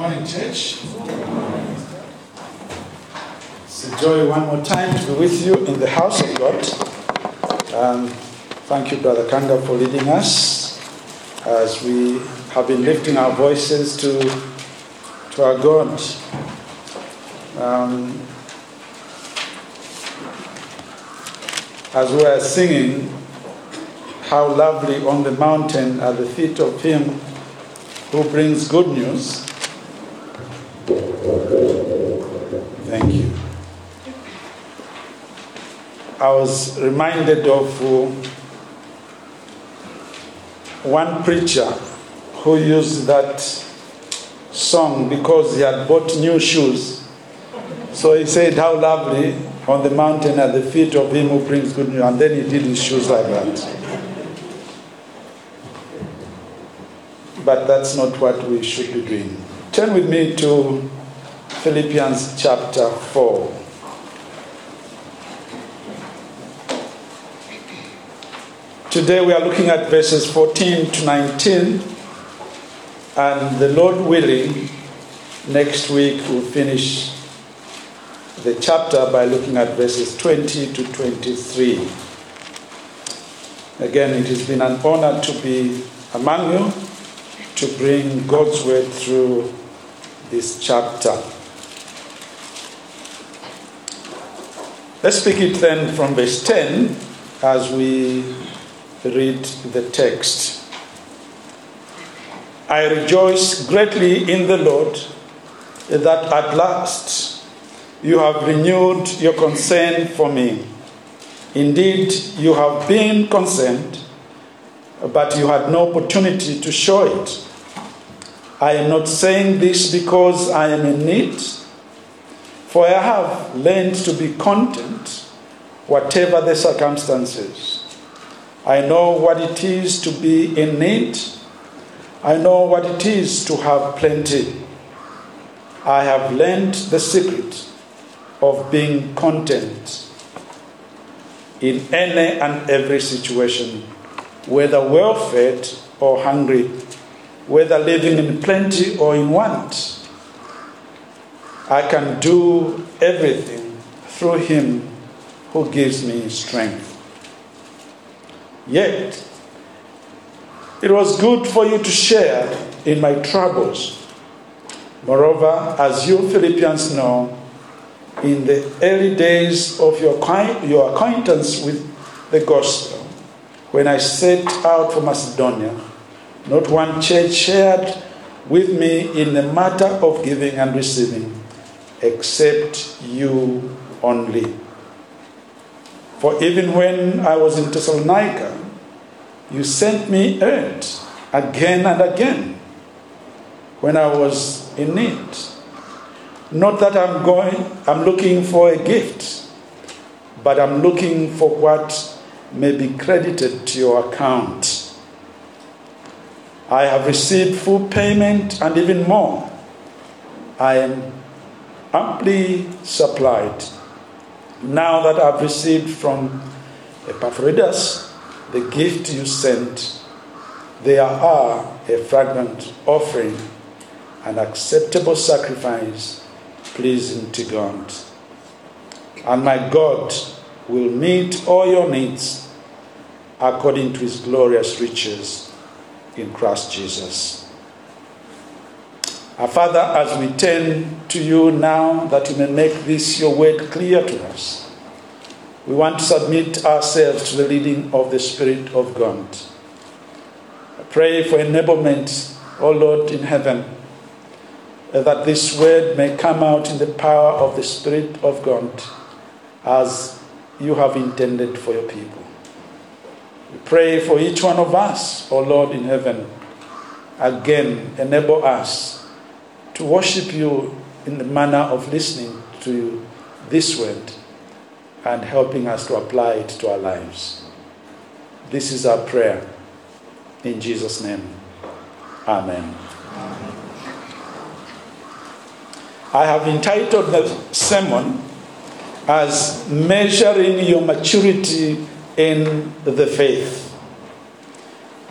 Morning, church. It's a joy one more time to be with you in the house of God. Thank you, Brother Kanda, for leading us as we have been lifting our voices to our God. As we are singing, how lovely on the mountain are the feet of him who brings good news. Thank you. I was reminded of one preacher who used that song because he had bought new shoes. So he said, how lovely on the mountain are the feet of him who brings good news. And then he did his shoes like that. But that's not what we should be doing. Turn with me to Philippians chapter 4. Today we are looking at verses 14 to 19. And the Lord willing, next week we'll finish the chapter by looking at verses 20 to 23. Again, it has been an honor to be among you, to bring God's word through this chapter. Let's pick it then from verse 10 as we read the text. I rejoice greatly in the Lord that at last you have renewed your concern for me. Indeed, you have been concerned, but you had no opportunity to show it. I am not saying this because I am in need, for I have learned to be content, whatever the circumstances. I know what it is to be in need. I know what it is to have plenty. I have learned the secret of being content in any and every situation, whether well-fed or hungry, whether living in plenty or in want. I can do everything through him who gives me strength. Yet, it was good for you to share in my troubles. Moreover, as you Philippians know, in the early days of your acquaintance with the gospel, when I set out for Macedonia, not one church shared with me in the matter of giving and receiving, except you only. For even when I was in Thessalonica, you sent me aid again and again when I was in need. Not that I'm looking for a gift, but I'm looking for what may be credited to your account. I have received full payment and even more. I am amply supplied, now that I've received from Epaphroditus the gift you sent. They are a fragrant offering, an acceptable sacrifice, pleasing to God. And my God will meet all your needs according to his glorious riches in Christ Jesus. Our Father, as we turn to you now that you may make this your word clear to us, we want to submit ourselves to the leading of the Spirit of God. I pray for enablement, O Lord in heaven, that this word may come out in the power of the Spirit of God as you have intended for your people. We pray for each one of us, O Lord in heaven. Again, enable us to worship you in the manner of listening to this word and helping us to apply it to our lives. This is our prayer. In Jesus' name, amen. Amen. I have entitled the sermon as measuring your maturity in the faith.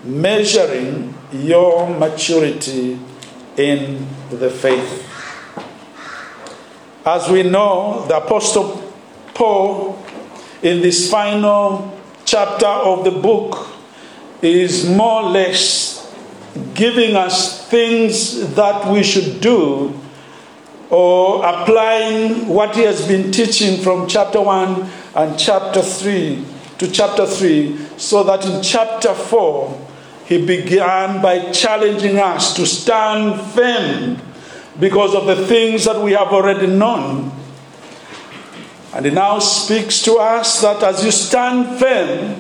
Measuring your maturity in the faith. As we know, the Apostle Paul, in this final chapter of the book, is more or less giving us things that we should do, or applying what he has been teaching from chapter 1 and chapter 3 to chapter 3, so that in chapter 4 he began by challenging us to stand firm because of the things that we have already known. And he now speaks to us that as you stand firm,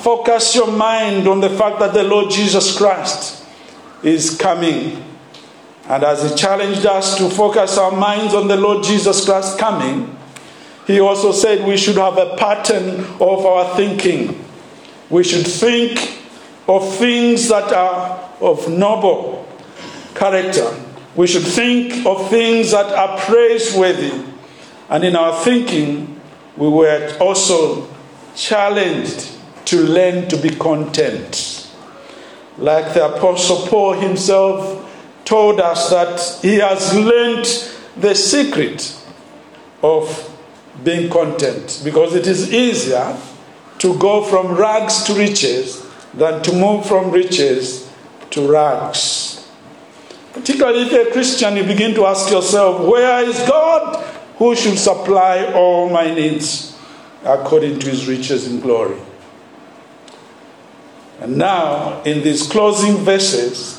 focus your mind on the fact that the Lord Jesus Christ is coming. And as he challenged us to focus our minds on the Lord Jesus Christ coming, he also said we should have a pattern of our thinking. We should think of things that are of noble character. We should think of things that are praiseworthy. And in our thinking, we were also challenged to learn to be content. Like the Apostle Paul himself told us that he has learnt the secret of being content, because it is easier to go from rags to riches than to move from riches to rags. Particularly if you're a Christian, you begin to ask yourself, where is God who should supply all my needs according to his riches in glory? And now, in these closing verses,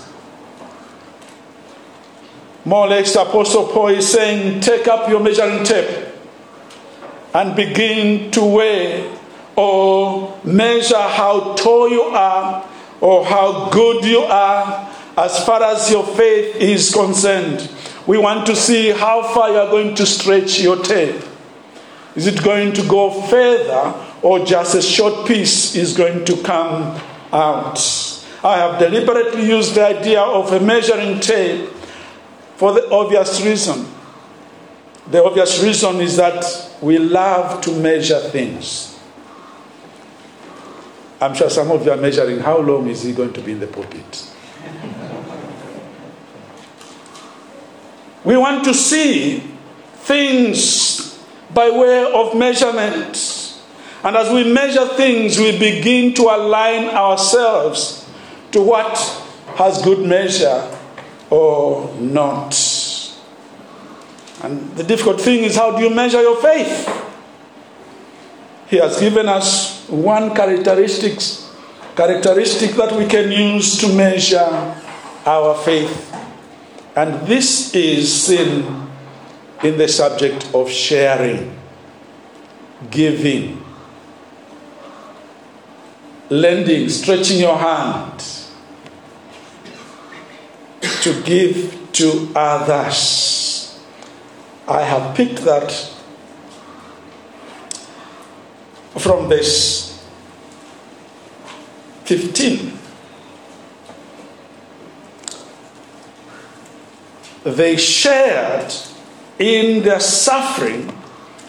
more or less, the Apostle Paul is saying, take up your measuring tape and begin to weigh or measure how tall you are or how good you are as far as your faith is concerned. We want to see how far you are going to stretch your tape. Is it going to go further, or just a short piece is going to come out? I have deliberately used the idea of a measuring tape for the obvious reason. The obvious reason is that we love to measure things. I'm sure some of you are measuring, how long is he going to be in the pulpit? We want to see things by way of measurement. And as we measure things, we begin to align ourselves to what has good measure or not. And the difficult thing is, how do you measure your faith? He has given us one characteristic that we can use to measure our faith. And this is seen in the subject of sharing, giving, lending, stretching your hand to give to others. I have picked that from verse 15. They shared in the suffering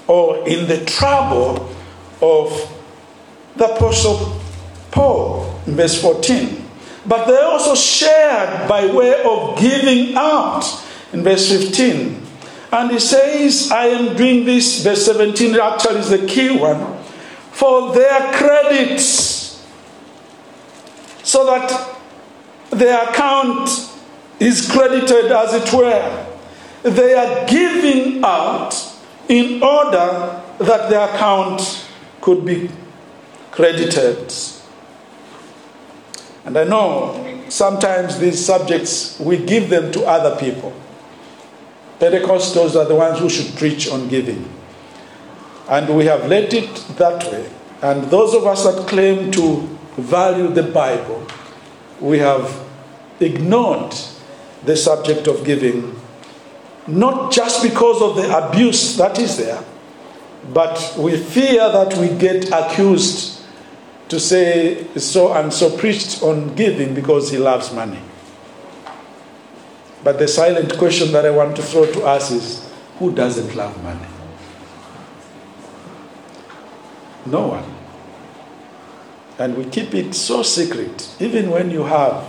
or in the trouble of the Apostle Paul, in verse 14. But they also shared by way of giving out, in verse 15. And he says, I am doing this, verse 17 actually is the key one, for their credit, so that their account is credited, as it were. They are giving out in order that their account could be credited. And I know sometimes these subjects, we give them to other people. Pentecostals are the ones who should preach on giving. And we have let it that way. And those of us that claim to value the Bible, we have ignored the subject of giving. Not just because of the abuse that is there, but we fear that we get accused to say so and so preached on giving because he loves money. But the silent question that I want to throw to us is, who doesn't love money? No one. And we keep it so secret. Even when you have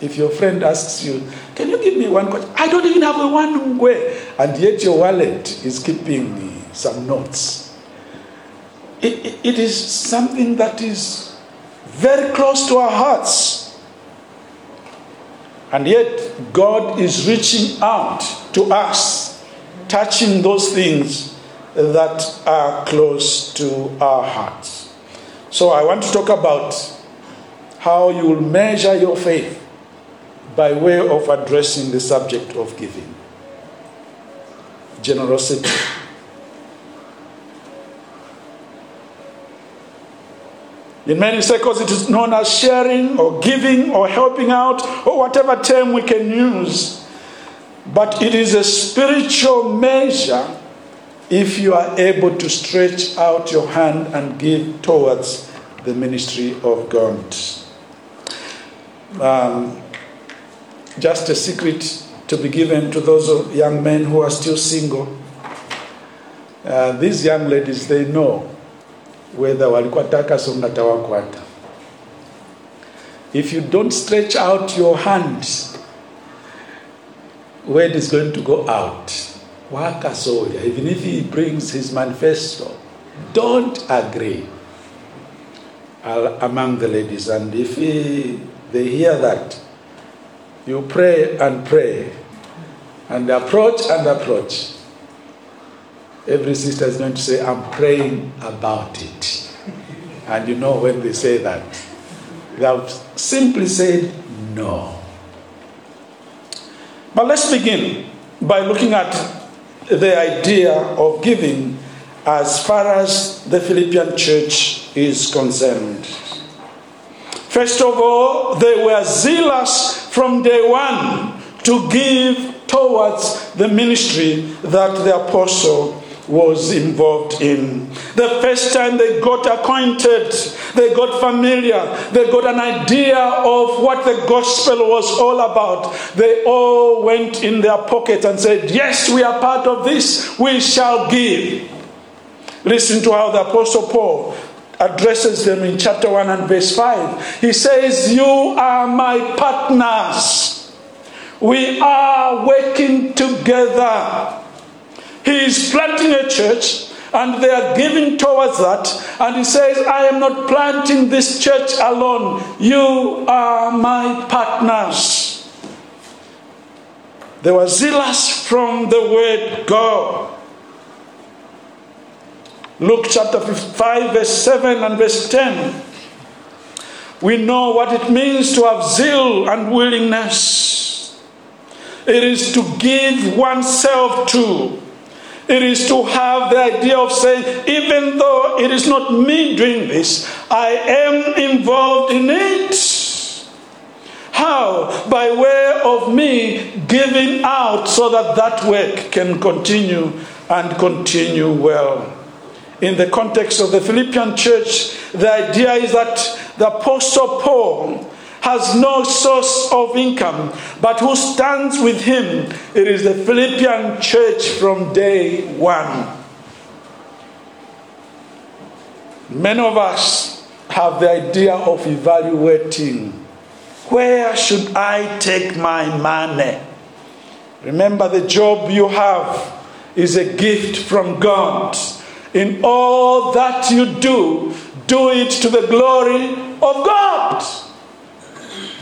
If your friend asks you, can you give me one coach? I don't even have a one way. And yet your wallet is keeping some notes. It is something that is very close to our hearts. And yet God is reaching out to us, touching those things that are close to our hearts. So I want to talk about how you will measure your faith by way of addressing the subject of giving. Generosity. In many circles it is known as sharing or giving or helping out or whatever term we can use. But it is a spiritual measure if you are able to stretch out your hand and give towards the ministry of God. Just a secret to be given to those young men who are still single. These young ladies, they know whether walikwataka somna tawakwata. If you don't stretch out your hands, word is going to go out. Wakasoya, even if he brings his manifesto, don't agree among the ladies. And if they hear that, you pray and approach. Every sister is going to say, I'm praying about it. And you know when they say that, they have simply said no. But let's begin by looking at the idea of giving as far as the Philippian church is concerned. First of all, they were zealous from day one to give towards the ministry that the apostle was involved in. The first time they got acquainted, they got familiar, they got an idea of what the gospel was all about, they all went in their pockets and said, yes, we are part of this, we shall give. Listen to how the Apostle Paul addresses them in chapter 1 and verse 5. He says, you are my partners. We are working together. He is planting a church and they are giving towards that. And he says, I am not planting this church alone. You are my partners. They were zealous from the word go. Luke chapter 5 verse 7 and verse 10. We know what it means to have zeal and willingness. It is to give oneself to. It is to have the idea of saying, even though it is not me doing this, I am involved in it. How? By way of me giving out so that that work can continue and continue well. In the context of the Philippian church, the idea is that the Apostle Paul has no source of income, but who stands with him? It is the Philippian church from day one. Many of us have the idea of evaluating, where should I take my money? Remember, the job you have is a gift from God. In all that you do it to the glory of God.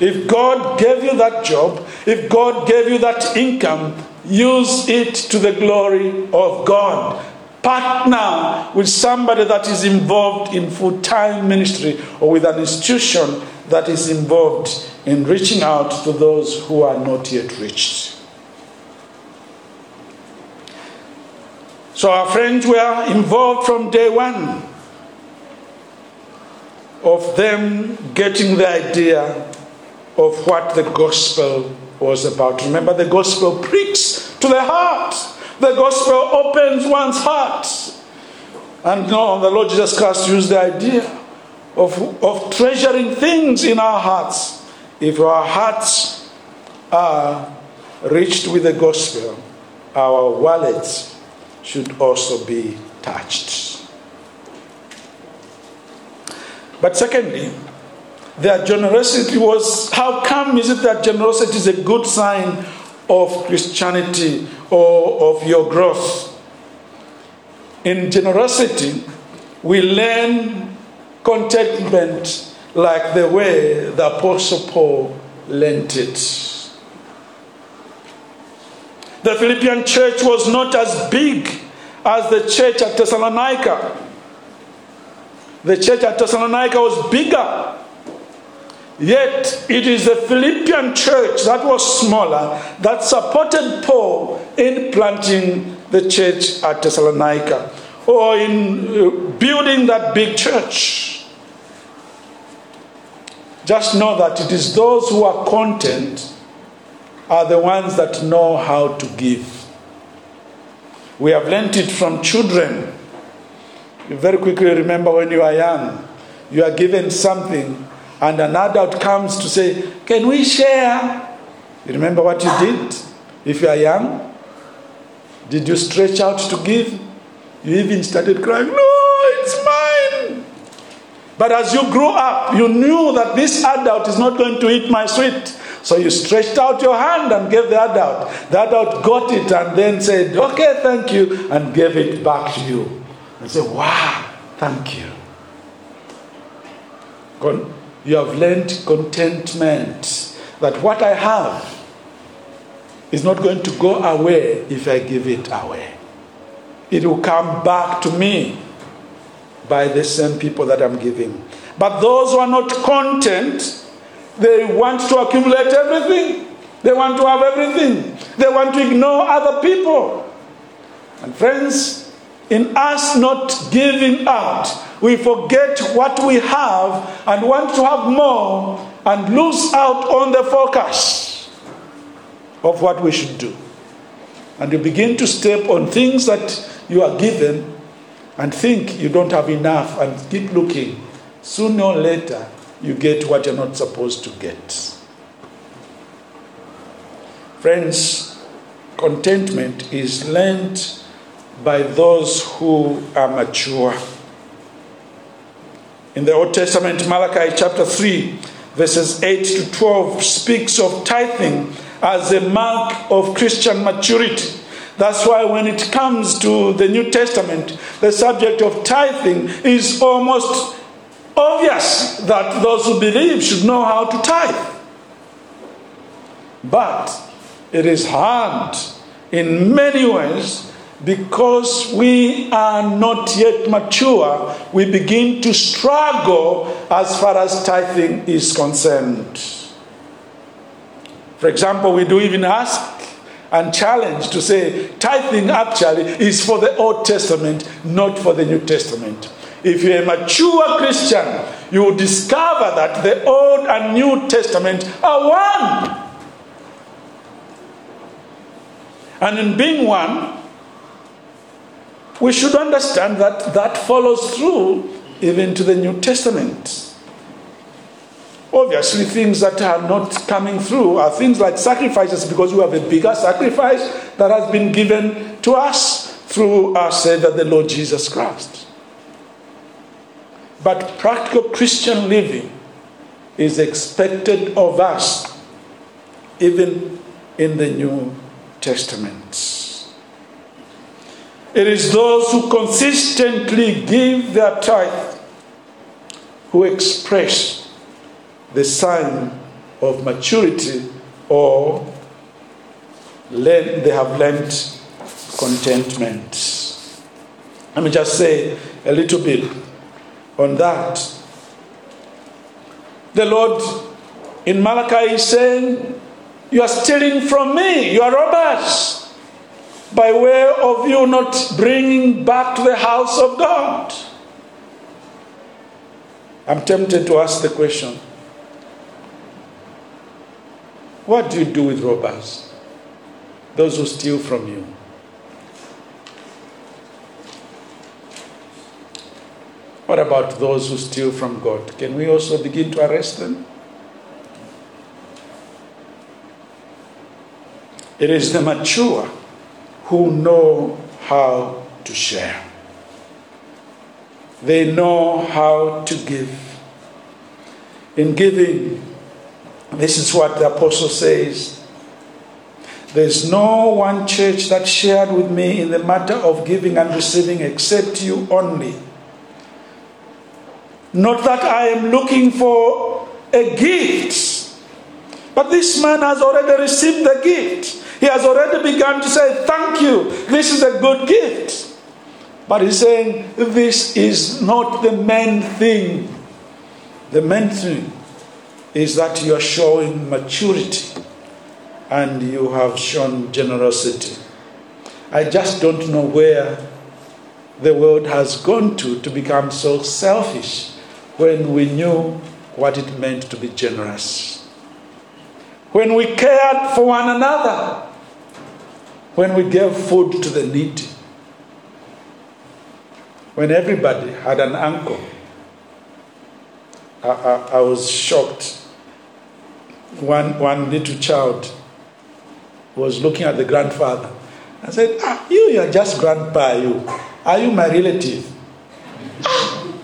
If God gave you that job, if God gave you that income, use it to the glory of God. Partner with somebody that is involved in full-time ministry or with an institution that is involved in reaching out to those who are not yet reached. So our friends were involved from day one of them getting the idea of what the gospel was about. Remember, the gospel pricks to the heart. The gospel opens one's heart. And no, the Lord Jesus Christ used the idea of treasuring things in our hearts. If our hearts are reached with the gospel, our wallets should also be touched. But secondly, Their generosity was, how come is it that generosity is a good sign of Christianity or of your growth? In generosity, we learn contentment like the way the Apostle Paul learnt it. The Philippian church was not as big as the church at Thessalonica. The church at Thessalonica was bigger. Yet it is the Philippian church that was smaller that supported Paul in planting the church at Thessalonica, or in building that big church. Just know that it is those who are content are the ones that know how to give. We have learnt it from children. You very quickly remember when you are young, you are given something, and an adult comes to say, "Can we share?" You remember what you did if you are young? Did you stretch out to give? You even started crying, "No, it's mine." But as you grew up, you knew that this adult is not going to eat my sweet. So you stretched out your hand and gave the adult. The adult got it and then said, "Okay, thank you," and gave it back to you. And said, "Wow, thank you." You have learned contentment, that what I have is not going to go away if I give it away. It will come back to me by the same people that I'm giving. But those who are not content, they want to accumulate everything. They want to have everything. They want to ignore other people. And friends, in us not giving out, we forget what we have and want to have more and lose out on the focus of what we should do. And you begin to step on things that you are given and think you don't have enough and keep looking. Sooner or later, you get what you're not supposed to get. Friends, contentment is learned by those who are mature. In the Old Testament, Malachi chapter 3, verses 8 to 12 speaks of tithing as a mark of Christian maturity. That's why when it comes to the New Testament, the subject of tithing is almost obvious that those who believe should know how to tithe. But it is hard in many ways because we are not yet mature. We begin to struggle as far as tithing is concerned. For example, we do even ask and challenge to say tithing actually is for the Old Testament, not for the New Testament. If you're a mature Christian, you will discover that the Old and New Testament are one. And in being one, we should understand that that follows through even to the New Testament. Obviously, things that are not coming through are things like sacrifices, because we have a bigger sacrifice that has been given to us through our Savior, the Lord Jesus Christ. But practical Christian living is expected of us, even in the New Testament. It is those who consistently give their tithe who express the sign of maturity, or they have learnt contentment. Let me just say a little bit on that. The Lord in Malachi is saying, "You are stealing from me, you are robbers, by way of you not bringing back to the house of God." I'm tempted to ask the question, what do you do with robbers? Those who steal from you. What about those who steal from God? Can we also begin to arrest them? It is the mature who know how to share. They know how to give. in giving. This is what the apostle says. There's no one church that shared with me in the matter of giving and receiving except you only. Not that I am looking for a gift, but this man has already received the gift. He has already begun to say, thank you, this is a good gift. But he's saying, this is not the main thing. The main thing is that you are showing maturity and you have shown generosity. I just don't know where the world has gone to become so selfish when we knew what it meant to be generous. When we cared for one another, when we gave food to the needy, when everybody had an uncle. I was shocked. One little child was looking at the grandfather and said, you are just grandpa, you. Are you my relative? Can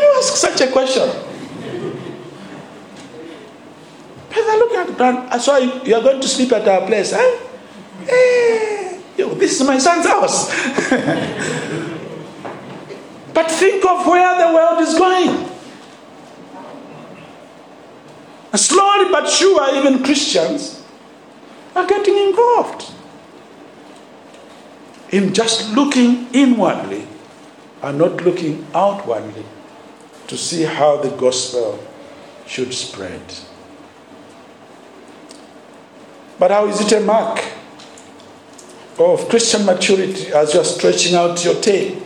you ask such a question? Peter, look at grandpa. So you are going to sleep at our place, eh? Hey, yo, this is my son's house. But think of where the world is going. Slowly but sure, even Christians are getting involved in just looking inwardly and not looking outwardly to see how the gospel should spread. But how is it a mark of Christian maturity as you are stretching out your tail?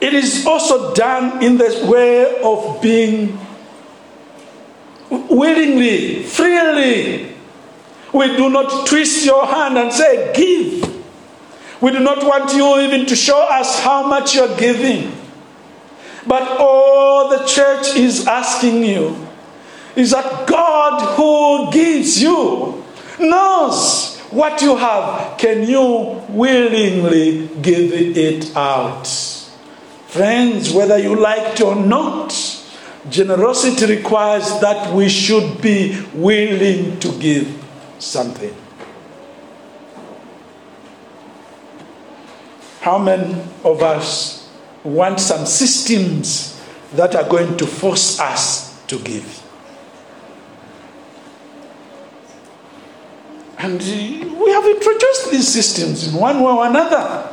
It is also done in the way of being willingly, freely. We do not twist your hand and say, give. We do not want you even to show us how much you're giving. But all the church is asking you is that God who gives you knows what you have. Can you willingly give it out? Friends, whether you like it or not, generosity requires that we should be willing to give something. How many of us want some systems that are going to force us to give? And we have introduced these systems in one way or another.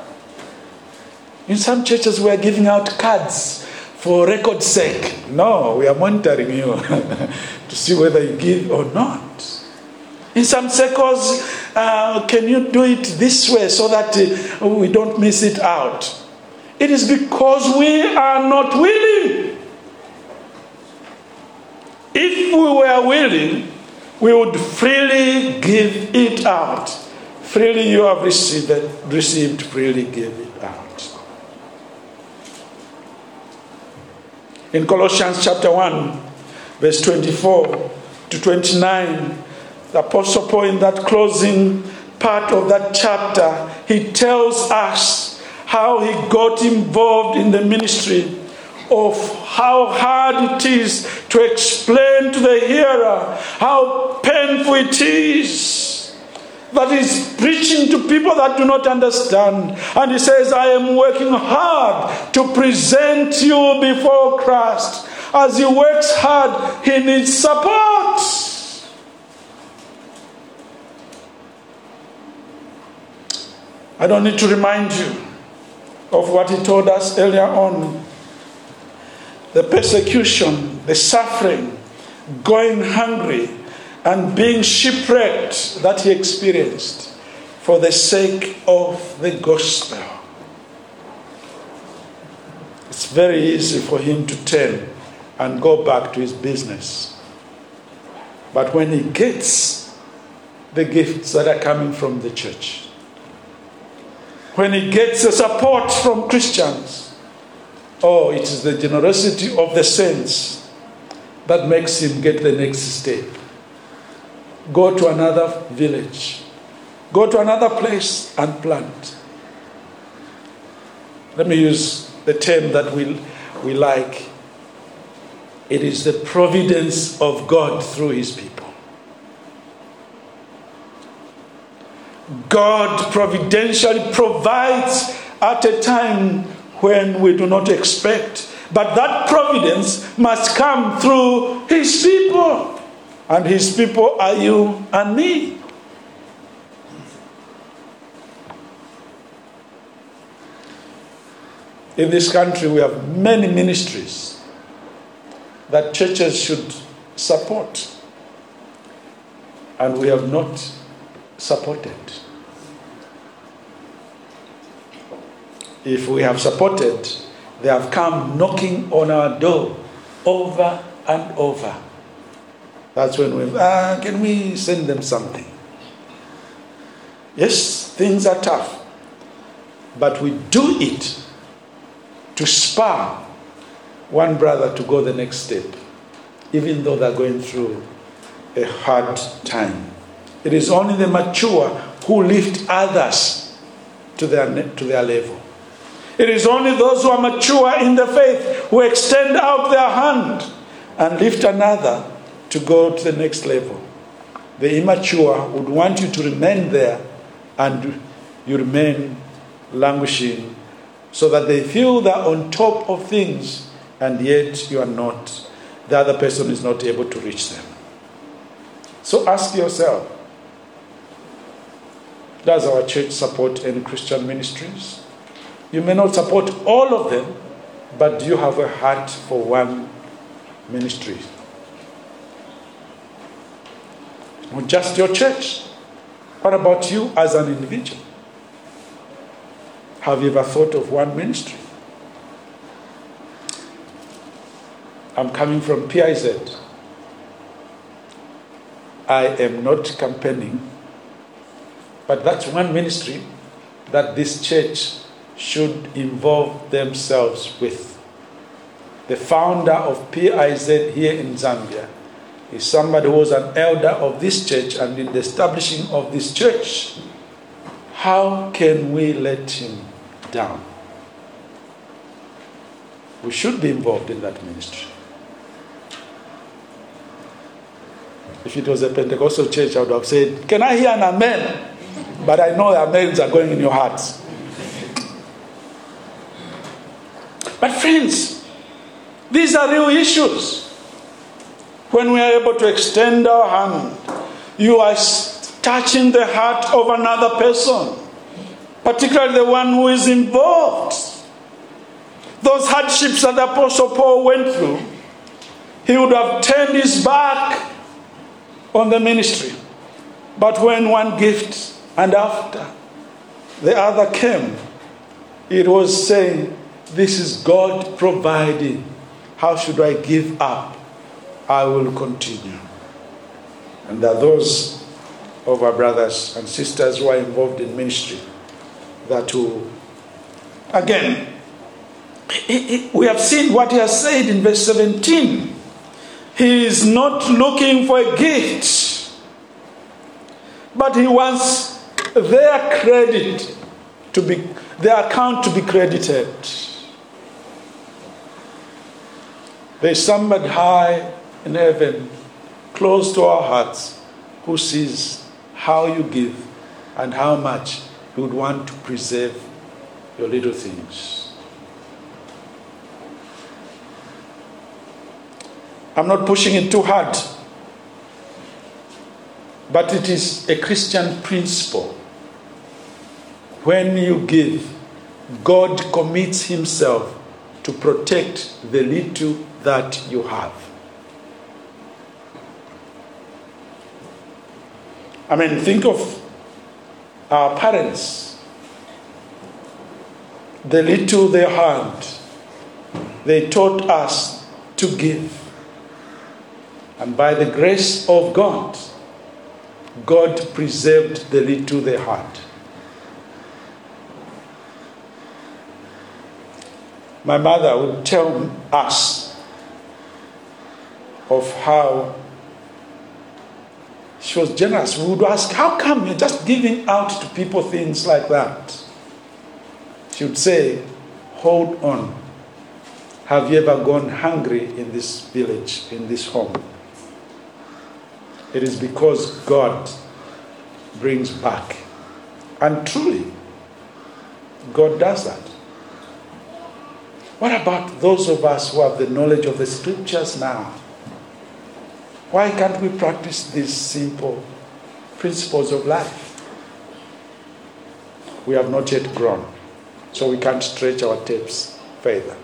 In some churches, we are giving out cards for record's sake. No, we are monitoring you to see whether you give or not. In some circles, can you do it this way so that we don't miss it out? It is because we are not willing. If we were willing, we would freely give it out. Freely you have received freely give it out. In Colossians chapter 1, verse 24 to 29, the Apostle Paul, in that closing part of that chapter, he tells us how he got involved in the ministry, of how hard it is to explain to the hearer, how painful it is that he's preaching to people that do not understand. And he says, I am working hard to present you before Christ. As he works hard, he needs support. I don't need to remind you of what he told us earlier on. The persecution, the suffering, going hungry, and being shipwrecked that he experienced for the sake of the gospel. It's very easy for him to turn and go back to his business. But when he gets the gifts that are coming from the church, when he gets the support from Christians, oh, it is the generosity of the saints that makes him get the next step. Go to another village. Go to another place and plant. Let me use the term that we like. It is the providence of God through his people. God providentially provides at a time when we do not expect. But that providence must come through his people. And his people are you and me. In this country, we have many ministries that churches should support. And we have not supported. If we have supported, they have come knocking on our door over and over. That's when we've, can we send them something? Yes, things are tough, but we do it to spur one brother to go the next step, even though they're going through a hard time. It is only the mature who lift others to their level. It is only those who are mature in the faith who extend out their hand and lift another to go to the next level. The immature would want you to remain there and you remain languishing so that they feel they're on top of things and yet you are not. The other person is not able to reach them. So ask yourself, does our church support any Christian ministries? You may not support all of them, but do you have a heart for one ministry? Not just your church. What about you as an individual? Have you ever thought of one ministry? I'm coming from PIZ. I am not campaigning, but that's one ministry that this church should involve themselves with. The founder of PIZ here in Zambia is somebody who was an elder of this church and in the establishing of this church. How can we let him down? We should be involved in that ministry. If it was a Pentecostal church, I would have said, can I hear an amen? But I know the amens are going in your hearts. But friends, these are real issues. When we are able to extend our hand, you are touching the heart of another person, particularly the one who is involved. Those hardships that the Apostle Paul went through, he would have turned his back on the ministry. But when one gift and after the other came, it was saying, this is God providing. How should I give up? I will continue. And there are those of our brothers and sisters who are involved in ministry that who, again, we have seen what he has said in verse 17. He is not looking for a gift, but he wants their account to be credited. There's somebody high in heaven, close to our hearts, who sees how you give and how much you would want to preserve your little things. I'm not pushing it too hard, but it is a Christian principle. When you give, God commits himself to protect the little that you have. I mean, think of our parents. The little they had, they taught us to give. And by the grace of God, God preserved the little they had. My mother would tell us of how she was generous. We would ask, how come you're just giving out to people things like that? She would say, hold on. Have you ever gone hungry in this village, in this home? It is because God brings back. And truly, God does that. What about those of us who have the knowledge of the scriptures now? Why can't we practice these simple principles of life? We have not yet grown, so we can't stretch our tapes further.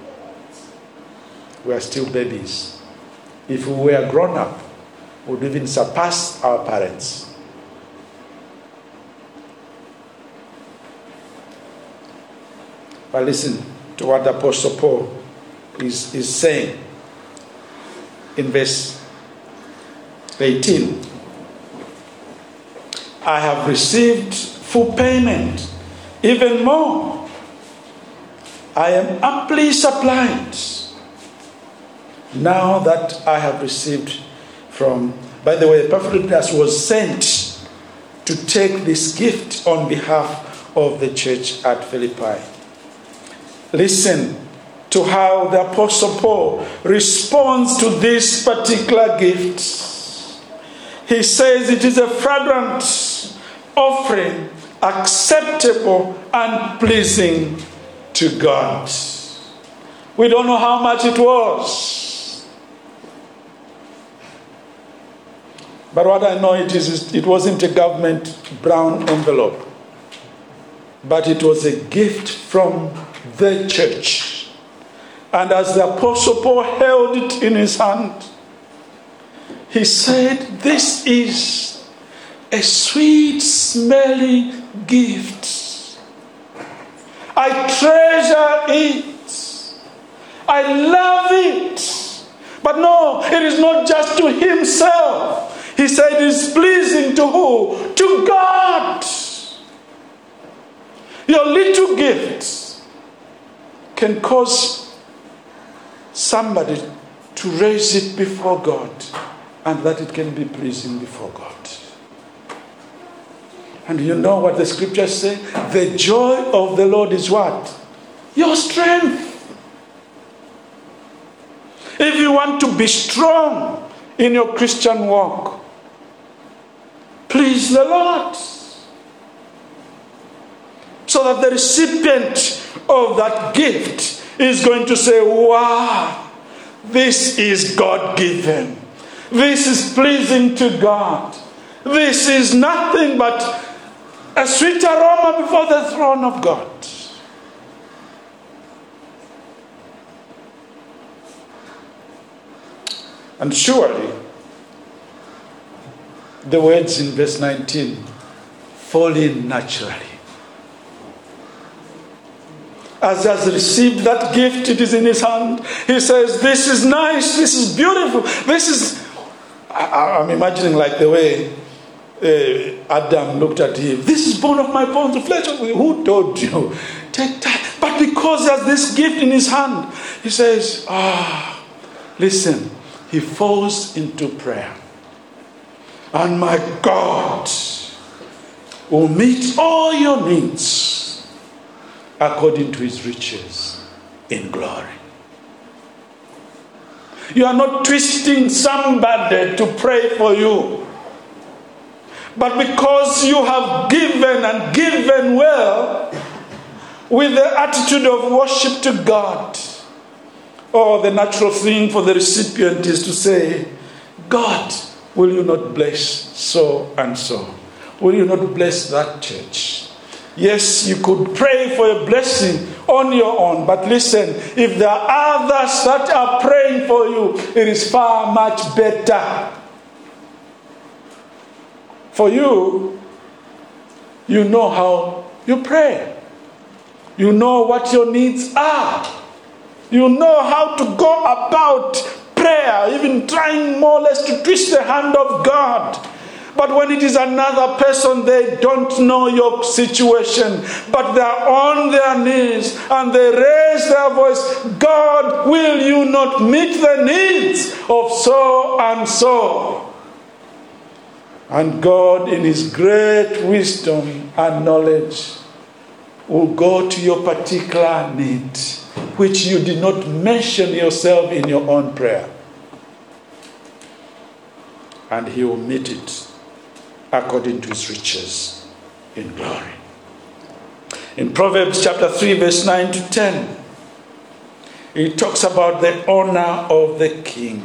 We are still babies. If we were grown up, we would even surpass our parents. But listen to what the Apostle Paul is saying in verse 18. I have received full payment, even more. I am amply supplied. Now that I have received from... By the way, Epaphroditus was sent to take this gift on behalf of the church at Philippi. Listen to how the Apostle Paul responds to this particular gift. He says it is a fragrant offering, acceptable and pleasing to God. We don't know how much it was. But what I know it is, it wasn't a government brown envelope, but it was a gift from the church. And as the Apostle Paul held it in his hand, he said, this is a sweet smelling gift. I treasure it. I love it. But no, it is not just to himself. He said it is pleasing to who? To God. Your little gift can cause somebody to raise it before God, and that it can be pleasing before God. And you know what the scriptures say? The joy of the Lord is what? Your strength. If you want to be strong in your Christian walk, please the Lord, so that the recipient of that gift is going to say, wow, this is God-given. This is pleasing to God. This is nothing but a sweet aroma before the throne of God. And surely, the words in verse 19 fall in naturally. As he has received that gift, it is in his hand. He says, this is nice, this is beautiful, this is... I'm imagining like the way Adam looked at Eve. This is bone of my bones, the flesh of me. Who told you? Take time. But because he has this gift in his hand, he says, listen, he falls into prayer. And my God will meet all your needs according to his riches in glory. You are not twisting somebody to pray for you. But because you have given and given well with the attitude of worship to God, the natural thing for the recipient is to say, God, will you not bless so and so? Will you not bless that church? Yes, you could pray for a blessing on your own, but listen, if there are others that are praying for you, it is far much better. For you know how you pray. You know what your needs are. You know how to go about prayer, even trying more or less to twist the hand of God. But when it is another person, they don't know your situation, but they are on their knees and they raise their voice, God, will you not meet the needs of so and so? And God, in his great wisdom and knowledge, will go to your particular need, which you did not mention yourself in your own prayer. And he will meet it according to his riches in glory. In Proverbs chapter 3, verse 9 to 10, it talks about the honor of the king.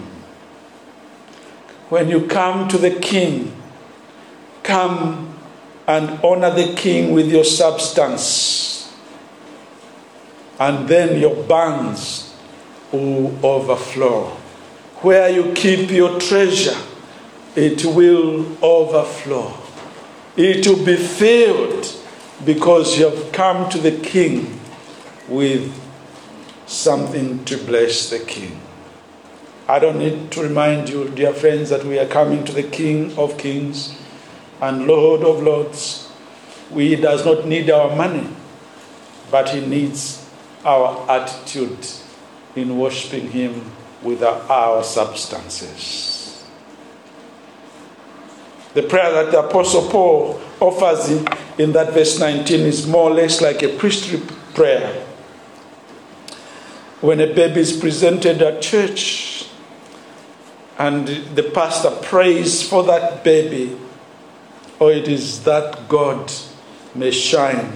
When you come to the king, come and honor the king with your substance, and then your barns will overflow. Where you keep your treasure, it will overflow. It will be filled because you have come to the king with something to bless the king. I don't need to remind you, dear friends, that we are coming to the King of Kings and Lord of Lords. He does not need our money, but he needs our attitude in worshiping him with our substances. The prayer that the Apostle Paul offers in that verse 19 is more or less like a priestly prayer. When a baby is presented at church and the pastor prays for that baby, or it is that God may shine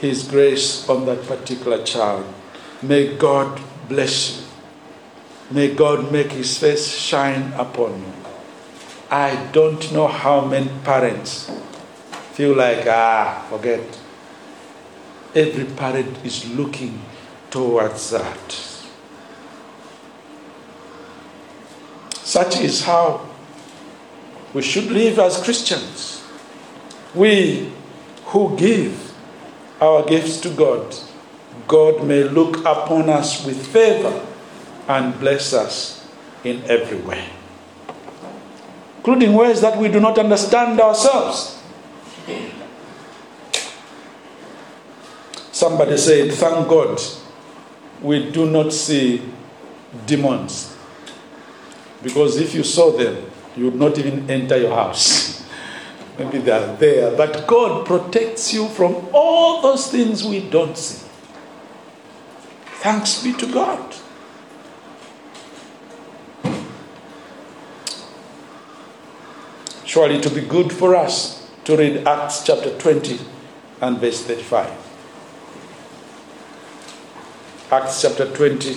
his grace on that particular child. May God bless you. May God make his face shine upon you. I don't know how many parents feel like, forget. Every parent is looking towards that. Such is how we should live as Christians. We who give our gifts to God, God may look upon us with favor and bless us in every way, including ways that we do not understand ourselves. Somebody said, thank God we do not see demons, because if you saw them, you would not even enter your house. Maybe they are there, but God protects you from all those things we don't see. Thanks be to God. Surely it will be good for us to read Acts chapter 20 and verse 35. Acts chapter 20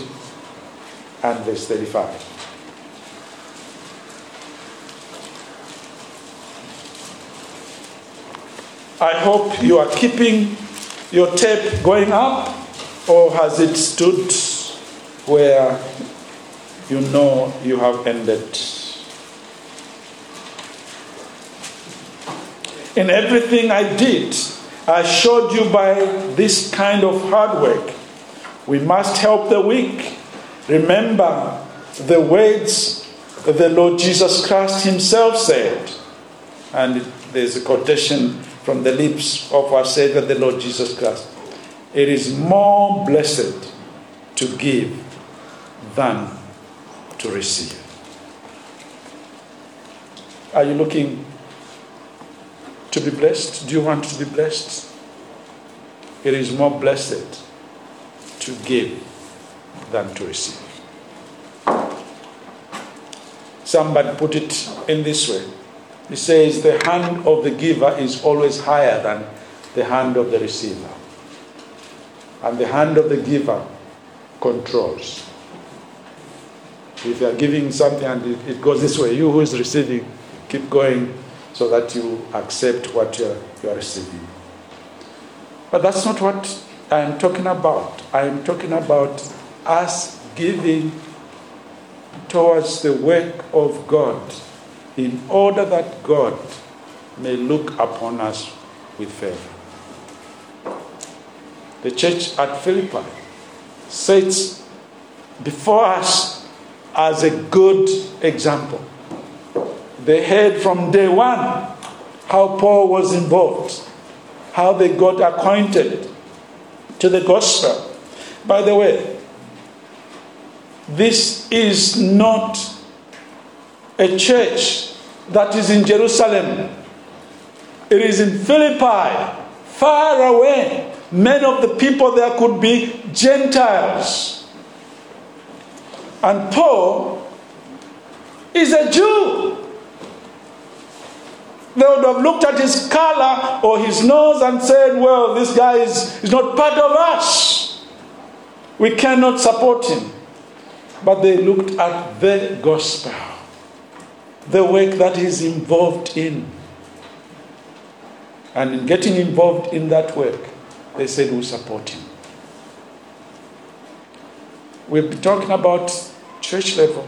and verse 35. I hope you are keeping your tape going up, or has it stood where you know you have ended? In everything I did, I showed you by this kind of hard work. We must help the weak. Remember the words that the Lord Jesus Christ himself said. And there's a quotation from the lips of our Savior, the Lord Jesus Christ. It is more blessed to give than to receive. Are you looking to be blessed? Do you want to be blessed? It is more blessed to give than to receive. Somebody put it in this way. He says the hand of the giver is always higher than the hand of the receiver. And the hand of the giver controls. If you are giving something and it goes this way, you who is receiving, keep going so that you accept what you are receiving. But that's not what I am talking about. I am talking about us giving towards the work of God, in order that God may look upon us with favor. The church at Philippi sits before us as a good example. They heard from day one how Paul was involved, how they got acquainted to the gospel. By the way, this is not a church that is in Jerusalem. It is in Philippi, far away, Many of the people there could be Gentiles. And Paul is a Jew. They would have looked at his color or his nose and said, well, this guy is not part of us. We cannot support him. But they looked at the gospel, the work that he's involved in. And in getting involved in that work, they said, we'll support him. We've been talking about church level,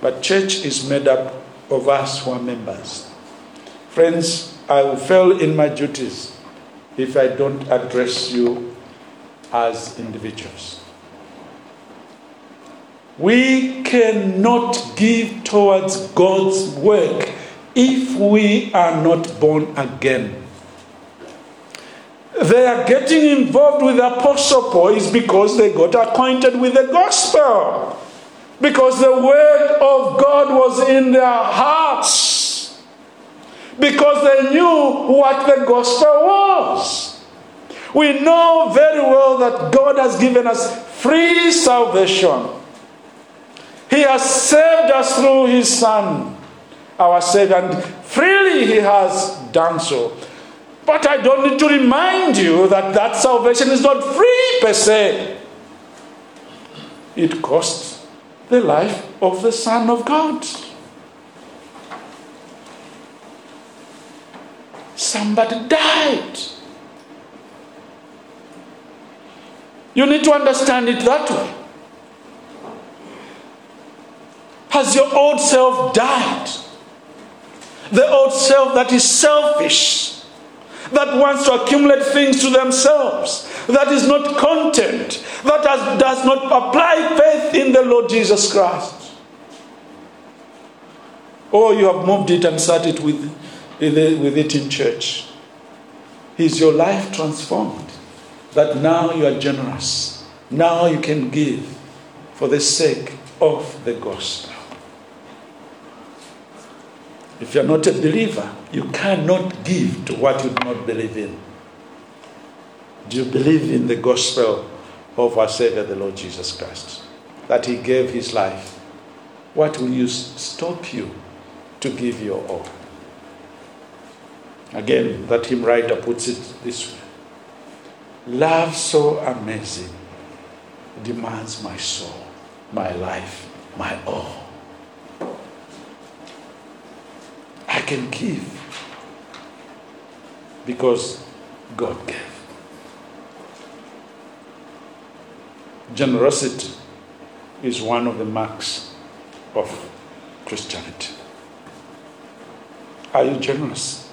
but church is made up of us who are members. Friends, I will fail in my duties if I don't address you as individuals. We cannot give towards God's work if we are not born again. They are getting involved with the Apostle Paul is because they got acquainted with the gospel. Because the word of God was in their hearts. Because they knew what the gospel was. We know very well that God has given us free salvation. He has saved us through his Son, our Savior, and freely he has done so. But I don't need to remind you that salvation is not free per se. It costs the life of the Son of God. Somebody died. You need to understand it that way. Has your old self died? The old self that is selfish, that wants to accumulate things to themselves, that is not content, that does not apply faith in the Lord Jesus Christ. Or you have moved it and sat it with it in church. Is your life transformed? That now you are generous. Now you can give for the sake of the gospel. If you're not a believer, you cannot give to what you do not believe in. Do you believe in the gospel of our Savior, the Lord Jesus Christ? That he gave his life. What will stop you to give your all? Again, that hymn writer puts it this way. Love so amazing demands my soul, my life, my all. I can give because God gave. Generosity is one of the marks of Christianity. Are you generous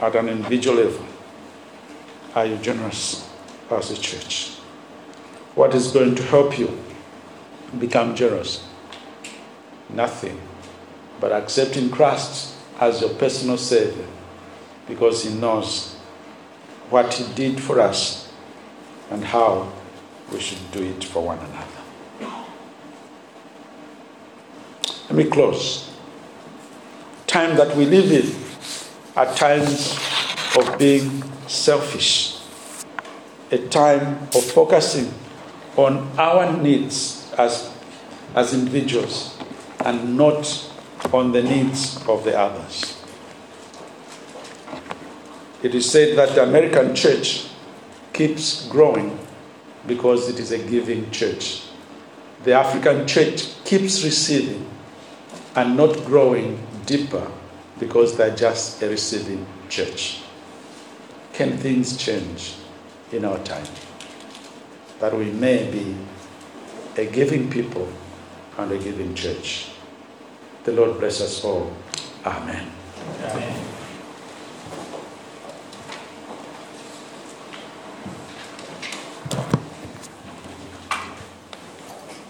at an individual level? Are you generous as a church? What is going to help you become generous? Nothing. But accepting Christ as your personal Savior, because he knows what he did for us and how we should do it for one another. Let me close. Time that we live in are times of being selfish, a time of focusing on our needs as individuals and not on the needs of the others. It is said that the American church keeps growing because it is a giving church. The African church keeps receiving and not growing deeper because they're just a receiving church. Can things change in our time? That we may be a giving people and a giving church. The Lord bless us all. Amen. Amen.